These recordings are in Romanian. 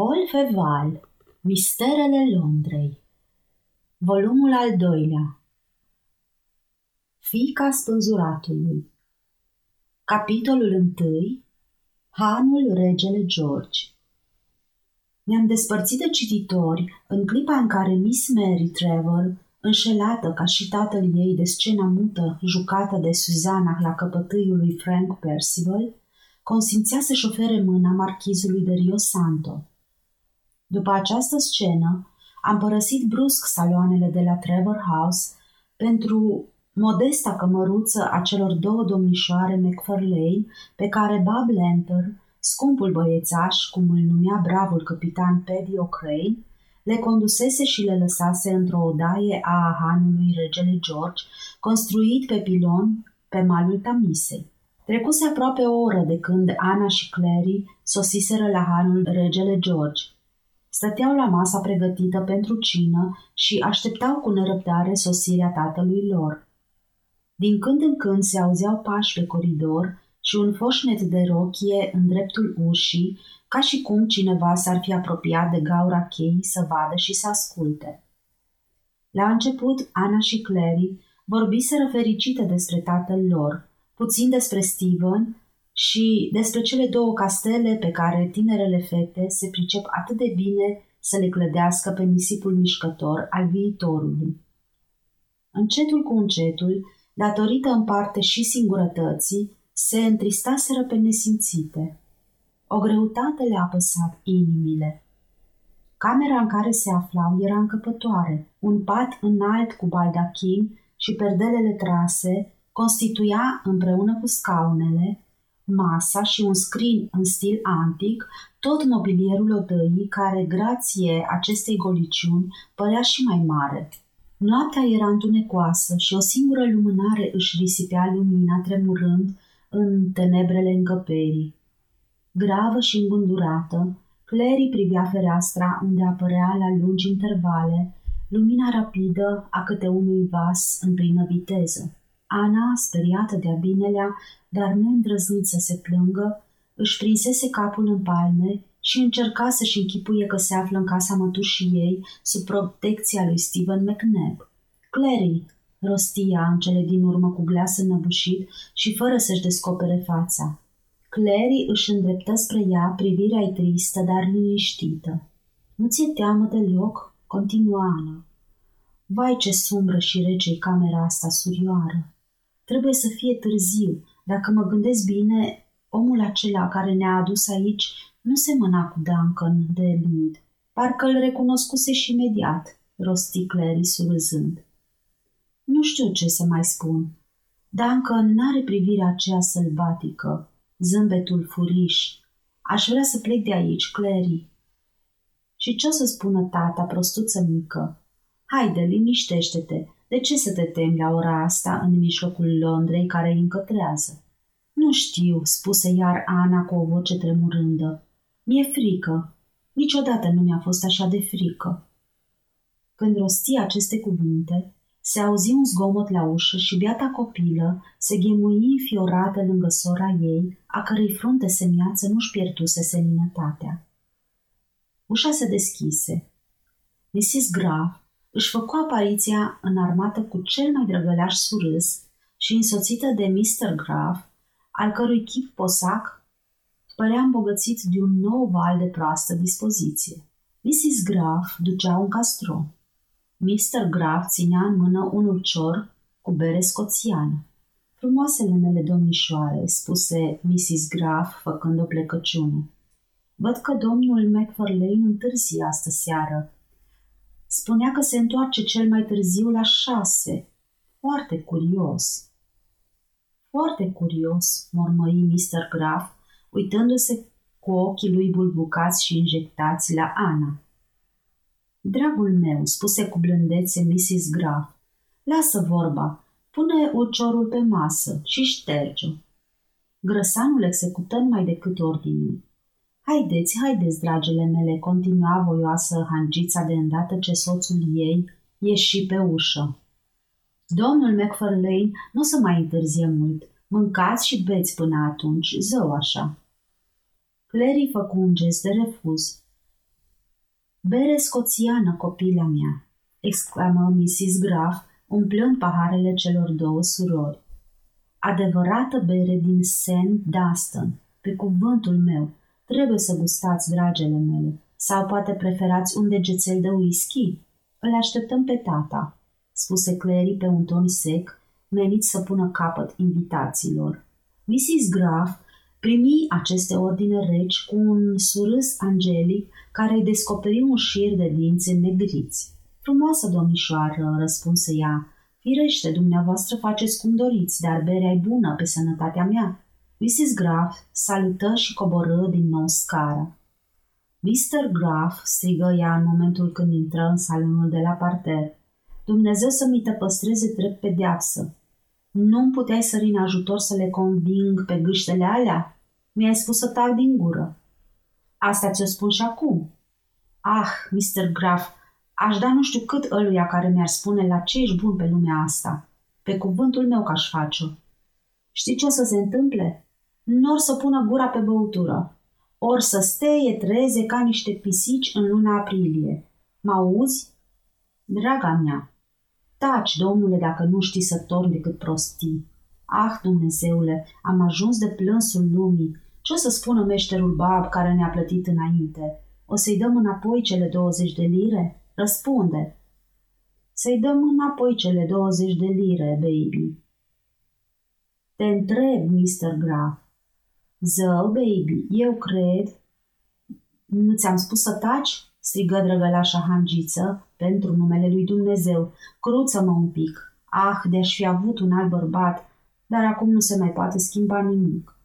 Volfeval, Misterele Londrei. Volumul al doilea. Fica Spânzuratului. Capitolul 1. Hanul regele George. Ne-am despărțit de cititori în clipa în care Miss Mary Trevor, înșelată ca și tatăl ei de scena mută jucată de Susanna la căpătâiul lui Frank Percival, consimțea să-și ofere mâna marchizului de Rio Santo. După această scenă, am părăsit brusc saloanele de la Trevor House pentru modesta cămăruță a celor două domnișoare McFarley, pe care Bob Lenter, scumpul băiețaș, cum îl numea bravul căpitan Paddy O'Cray, le condusese și le lăsase într-o odaie a hanului regele George, construit pe pilon pe malul Tamisei. Trecuse aproape o oră de când Ana și Clary sosiseră la hanul regele George. Stăteau la masa pregătită pentru cină și așteptau cu nerăbdare sosirea tatălui lor. Din când în când se auzeau pași pe coridor și un foșnet de rochie în dreptul ușii, ca și cum cineva s-ar fi apropiat de gaura cheii să vadă și să asculte. La început, Ana și Clary vorbiseră fericite despre tatăl lor, puțin despre Steven și despre cele două castele pe care tinerele fete se pricep atât de bine să le clădească pe nisipul mișcător al viitorului. Încetul cu încetul, datorită în parte și singurătății, se întristaseră pe nesimțite. O greutate le-a apăsat inimile. Camera în care se aflau era încăpătoare. Un pat înalt cu baldachin și perdelele trase constituia, împreună cu scaunele, masa și un scrin în stil antic, tot mobilierul odăii, care, grație acestei goliciuni, părea și mai mare. Noaptea era întunecoasă și o singură lumânare își risipea lumina tremurând în tenebrele încăperii. Gravă și îngândurată, Clary privea fereastra unde apărea la lungi intervale lumina rapidă a câte unui vas în plină viteză. Ana, speriată de-a binelea, dar neîndrăznit să se plângă, își prinsese capul în palme și încerca să-și închipuie că se află în casa mătușii ei, sub protecția lui Stephen McNab. Clary, rostia în cele din urmă cu glas înnăbușit și fără să-și descopere fața. Clary își îndreptă spre ea privirea-i tristă, dar liniștită. "Nu ți-e teamă deloc?" continua Ana. "Vai, ce sumbră și rece-i camera asta, surioară! Trebuie să fie târziu. Dacă mă gândesc bine, omul acela care ne-a adus aici nu semăna cu Duncan de lind. Parcă îl recunoscuse și imediat," rosti Clary surâzând. "Nu știu ce să mai spun. Duncan n-are privirea aceea sălbatică, zâmbetul furiș. Aș vrea să plec de aici, Clary." "Și ce o să spună tata, prostuță mică? Haide, liniștește-te. De ce să te temi la ora asta în mijlocul Londrei care îi încătrează?" "Nu știu," spuse iar Ana cu o voce tremurândă. "Mi-e frică. Niciodată nu mi-a fost așa de frică." Când rosti aceste cuvinte, se auzi un zgomot la ușă și beata copilă se ghemui înfiorată lângă sora ei, a cărei frunte semiață nu-și pierduse seninătatea. Ușa se deschise. Mrs. Graff își făcu apariția înarmată cu cel mai drăgălaș surâs și însoțită de Mr. Graff, al cărui chip posac părea îmbogățit de un nou val de proastă dispoziție. Mrs. Graff ducea un castron. Mr. Graff ținea în mână un ulcior cu bere scoțiană. "Frumoasele mele domnișoare," spuse Mrs. Graff făcând o plecăciune. "Văd că domnul McFarlane întârzie astă seară. Spunea că se întoarce cel mai târziu la 6. Foarte curios." "Foarte curios," mormăi Mr. Graff, uitându-se cu ochii lui bulbucați și injectați la Ana. "Dragul meu," spuse cu blândețe Mrs. Graff, "lasă vorba, pune ulciorul pe masă și șterge-o." Grăsanul execută numai decât ordinul. Haideți, dragele mele," continua voioasă hangița de îndată ce soțul ei ieși pe ușă. "Domnul McFarlane nu se mai întârzie mult. Mâncați și beți până atunci, zău așa." Clary făcu un gest de refuz. Bere scoțiană, copila mea!" exclamă Mrs. Graff, umplând paharele celor două surori. "Adevărată bere din St. Dunstan, pe cuvântul meu. Trebuie să gustați, dragele mele, sau poate preferați un degețel de whisky? Îl așteptăm pe tata," spuse Clary pe un ton sec, menit să pună capăt invitațiilor. Mrs. Graff primi aceste ordine reci cu un surâs angelic care îi descoperi un șir de dinți negriți. "Frumoasă domnișoară," răspunse ea, "firește, dumneavoastră faceți cum doriți, dar berea e bună pe sănătatea mea." Mrs. Graff salută și coborâ din nou scara. "Mr. Graff," strigă ea în momentul când intră în salonul de la parter, "Dumnezeu să-mi te păstreze drept pedeapsă. Nu-mi puteai sări în ajutor să le conving pe gâștele alea? Mi-ai spus să tac din gură." "Asta ți-o spun și acum." "Ah, Mr. Graff, aș da nu știu cât ăluia care mi-ar spune la ce ești bun pe lumea asta. Pe cuvântul meu că aș face-o. Știi ce o să se întâmple? N-or să pună gura pe băutură. Or să steie treze ca niște pisici în luna aprilie. M-auzi? Draga mea, taci, domnule, dacă nu știi să torni decât prostii. Ah, Dumnezeule, am ajuns de plânsul lumii. Ce o să spună meșterul Bab care ne-a plătit înainte? O să-i dăm înapoi cele 20 de lire? Răspunde." "Să-i dăm înapoi cele 20 de lire, baby." "Te întreb, Mr. Graff." "Zău, baby, eu cred..." "Nu ți-am spus să taci?" strigă drăgălașa hangiță, pentru numele lui Dumnezeu. "Cruță-mă un pic. Ah, de-aș fi avut un alt bărbat, dar acum nu se mai poate schimba nimic."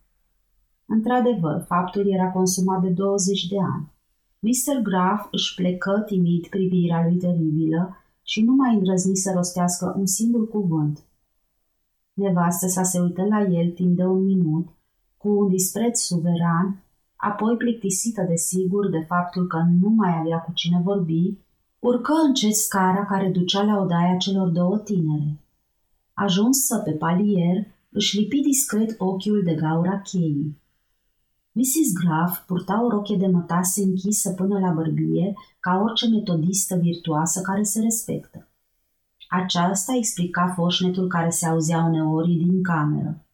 Într-adevăr, faptul era consumat de 20 de ani. Mr. Graff își plecă timid privirea lui teribilă și nu mai îndrăzni să rostească un singur cuvânt. Nevastă sa se uită la el timp de un minut, cu un dispreț suveran, apoi, plictisită de sigur de faptul că nu mai avea cu cine vorbi, urcă încet scara care ducea la odaia celor două tinere. Ajunsă pe palier, își lipi discret ochiul de gaura cheii. Mrs. Graff purta o rochie de mătase închisă până la bărbie, ca orice metodistă virtuoasă care se respectă. Aceasta explica foșnetul care se auzea uneori din cameră.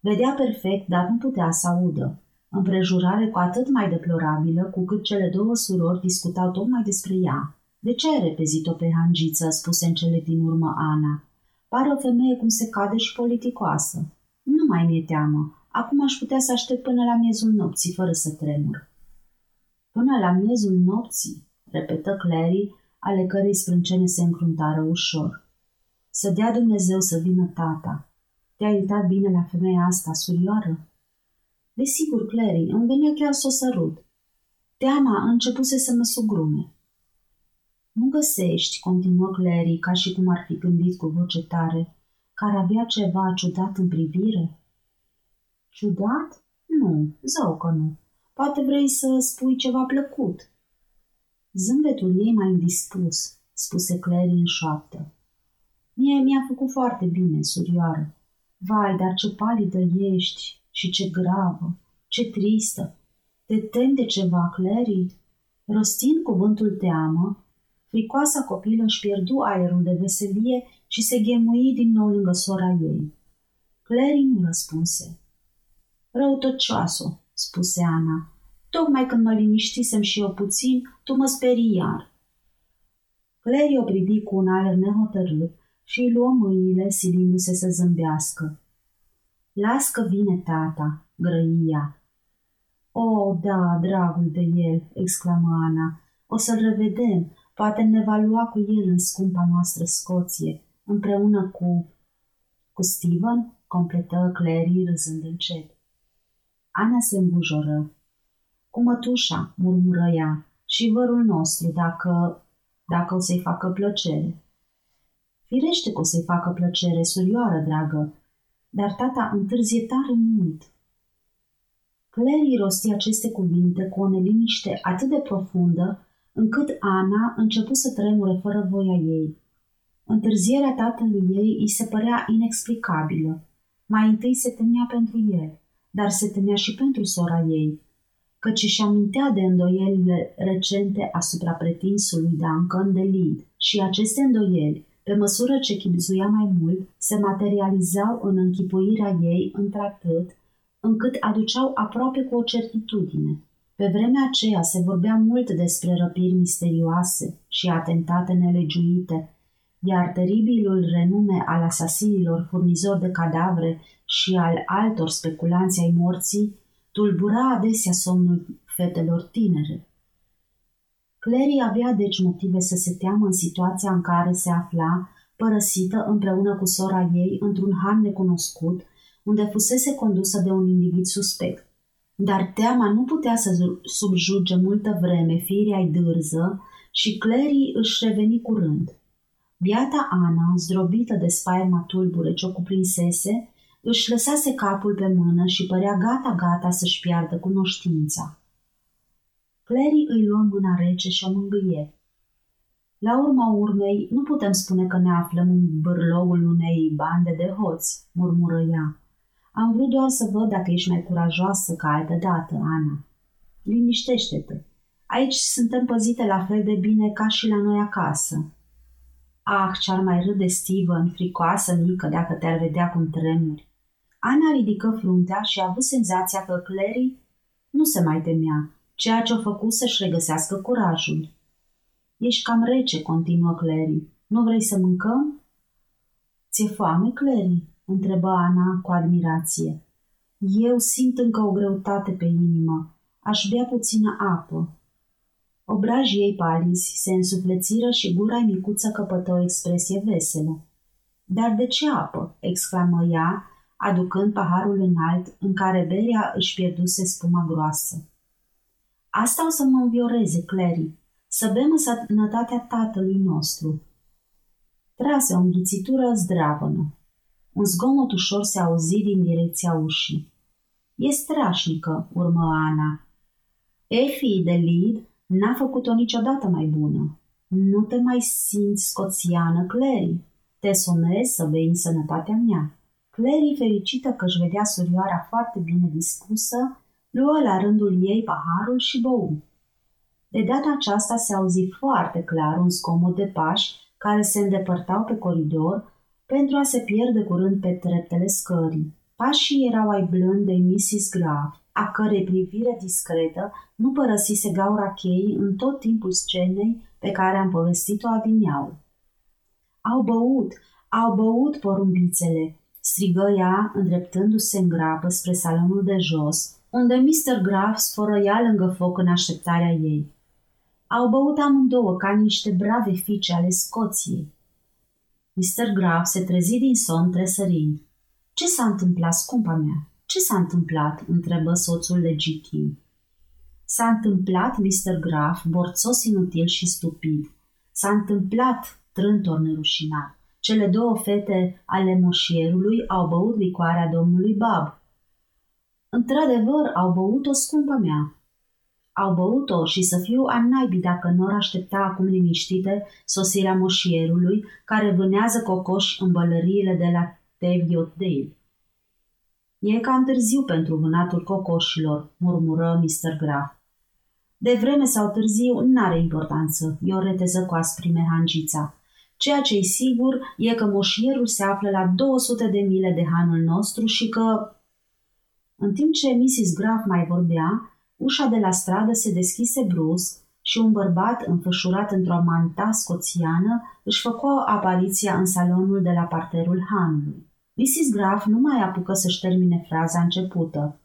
Vedea perfect, dar nu putea să audă. Împrejurare cu atât mai deplorabilă cu cât cele două surori discutau tocmai despre ea. "De ce ai repezit-o pe hangiță?" spuse în cele din urmă Ana. "Pare o femeie cum se cade și politicoasă." "Nu mai mi-e teamă. Acum aș putea să aștept până la miezul nopții, fără să tremur." "Până la miezul nopții," repetă Clary, ale cărei sprâncene se încruntară ușor. "Să dea Dumnezeu să vină tata. Te-ai uitat bine la femeia asta, surioară?" "Desigur, Clary, îmi venea chiar să o sărut. Teama începuse să mă sugrume." "Nu găsești," continuă Clary, ca și cum ar fi gândit cu voce tare, "care avea ceva ciudat în privire?" "Ciudat? Nu, zău că nu. Poate vrei să spui ceva plăcut." "Zâmbetul ei m-a indispus," spuse Clary în șoaptă. "Mie mi-a făcut foarte bine, surioară. Vai, dar ce palidă ești și ce gravă, ce tristă. Te temi de ceva, Clary?" Rostind cuvântul teamă, fricoasa copilă își pierdu aerul de veselie și se ghemui din nou lângă sora ei. Clary nu răspunse. "Răutăcioasă," spuse Ana. "Tocmai când mă liniștisem și eu puțin, tu mă sperii iar." Clary o privi cu un aer nehotărât și îi luă mâinile, silindu-se să zâmbească. "Las că vine tata," grăia. "O, da, dragul de el," exclamă Ana. "O să-l revedem, poate ne va lua cu el în scumpa noastră Scoție, împreună cu Steven," completă Clary râzând încet. Ana se îmbujoră. "Cu mătușa," murmură ea, "și vărul nostru, dacă o să-i facă plăcere." "Firește că o să-i facă plăcere, surioară dragă, dar tata întârzie tare mult." Clary rosti aceste cuvinte cu o neliniște atât de profundă, încât Ana începu să tremure fără voia ei. Întârzierea tatălui ei îi se părea inexplicabilă. Mai întâi se temea pentru el, dar se temea și pentru sora ei. căci își amintea de îndoielile recente asupra pretinsului Duncan de lead și aceste îndoieli, pe măsură ce chibzuia mai mult, se materializau în închipuirea ei într-atât, încât aduceau aproape cu o certitudine. Pe vremea aceea se vorbea mult despre răpiri misterioase și atentate nelegiuite, iar teribilul renume al asasinilor furnizori de cadavre și al altor speculanți ai morții tulbura adesea somnul fetelor tinere. Clary avea deci motive să se teamă în situația în care se afla, părăsită împreună cu sora ei într-un han necunoscut, unde fusese condusă de un individ suspect. Dar teama nu putea să subjuge multă vreme firea dârză și Clary își reveni curând. Biata Ana, zdrobită de spaima tulbure ce o cuprinsese, își lăsase capul pe mână și părea gata-gata să-și piardă cunoștința. Clary îi luă mâna rece și o mângâie. La urma urmei, nu putem spune că ne aflăm în bârloul unei bande de hoți, murmură ea. Am vrut doar să văd dacă ești mai curajoasă ca altădată, Ana. Liniștește-te. Aici suntem păzite la fel de bine ca și la noi acasă. Ah, ce-ar mai râde Steven, fricoasă mică, dacă te-ar vedea cum tremuri. Ana ridică fruntea și a avut senzația că Clary nu se mai temea, ceea ce o făcu să-și regăsească curajul. Ești cam rece, continuă Clary. Nu vrei să mâncăm? Ți-e foame, Clary? Întrebă Ana cu admirație. Eu simt încă o greutate pe inimă. Aș bea puțină apă. Obrajii ei palizi se însuflețiră și gura-i micuță căpătă o expresie veselă. Dar de ce apă? Exclamă ea, aducând paharul înalt în care berea își pierduse spuma groasă. Asta o să mă învioreze, Clary. Să bem în sănătatea tatălui nostru. Trase o înghițitură zdravănă. Un zgomot ușor se auzi din direcția ușii. E strașnică, urmă Ana. Efii de Lead n-a făcut-o niciodată mai bună. Nu te mai simți scoțiană, Clary. Te somnezi să bei în sănătatea mea. Clary, fericită că își vedea surioara foarte bine dispusă, luă la rândul ei paharul și bău. De data aceasta se auzi foarte clar un zgomot de pași care se îndepărtau pe coridor pentru a se pierde curând pe treptele scării. Pașii erau ai blândei Mrs. Graff, a cărei privire discretă nu părăsise gaura cheii în tot timpul scenei pe care am povestit-o adineauri. Au băut porumbițele, strigă ea, îndreptându-se în grabă spre salonul de jos, unde Mr. Graff sfărăia lângă foc în așteptarea ei. Au băut amândouă ca niște brave fiice ale Scoției. Mr. Graff se trezi din somn tresărind. Ce s-a întâmplat, scumpa mea? Ce s-a întâmplat?" întrebă soțul legitim. S-a întâmplat, Mr. Graff, borțos, inutil și stupid. S-a întâmplat, trântor nerușinat. Cele două fete ale moșierului au băut licoarea domnului Bab. Într-adevăr, au băut-o, scumpa mea. Au băut-o și să fiu a naibii dacă n-or aștepta acum liniștite sosirea moșierului care vânează cocoși în bălăriile de la Teviotdale. E cam târziu pentru vânatul cocoșilor, murmură Mr. Graff. De vreme sau târziu n-are importanță, i-o reteză cu asprime hangița. Ceea ce-i sigur e că moșierul se află la 200 de mile de hanul nostru și că... În timp ce Mrs. Graff mai vorbea, ușa de la stradă se deschise brusc și un bărbat înfășurat într-o manta scoțiană își făcu apariția în salonul de la parterul hanului. Mrs. Graff nu mai apucă să-și termine fraza începută.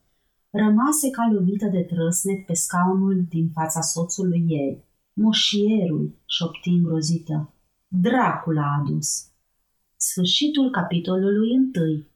Rămase ca lovită de trăsnet pe scaunul din fața soțului ei. Moșierul, șopti îngrozită. Dracul a adus. Sfârșitul capitolului 1.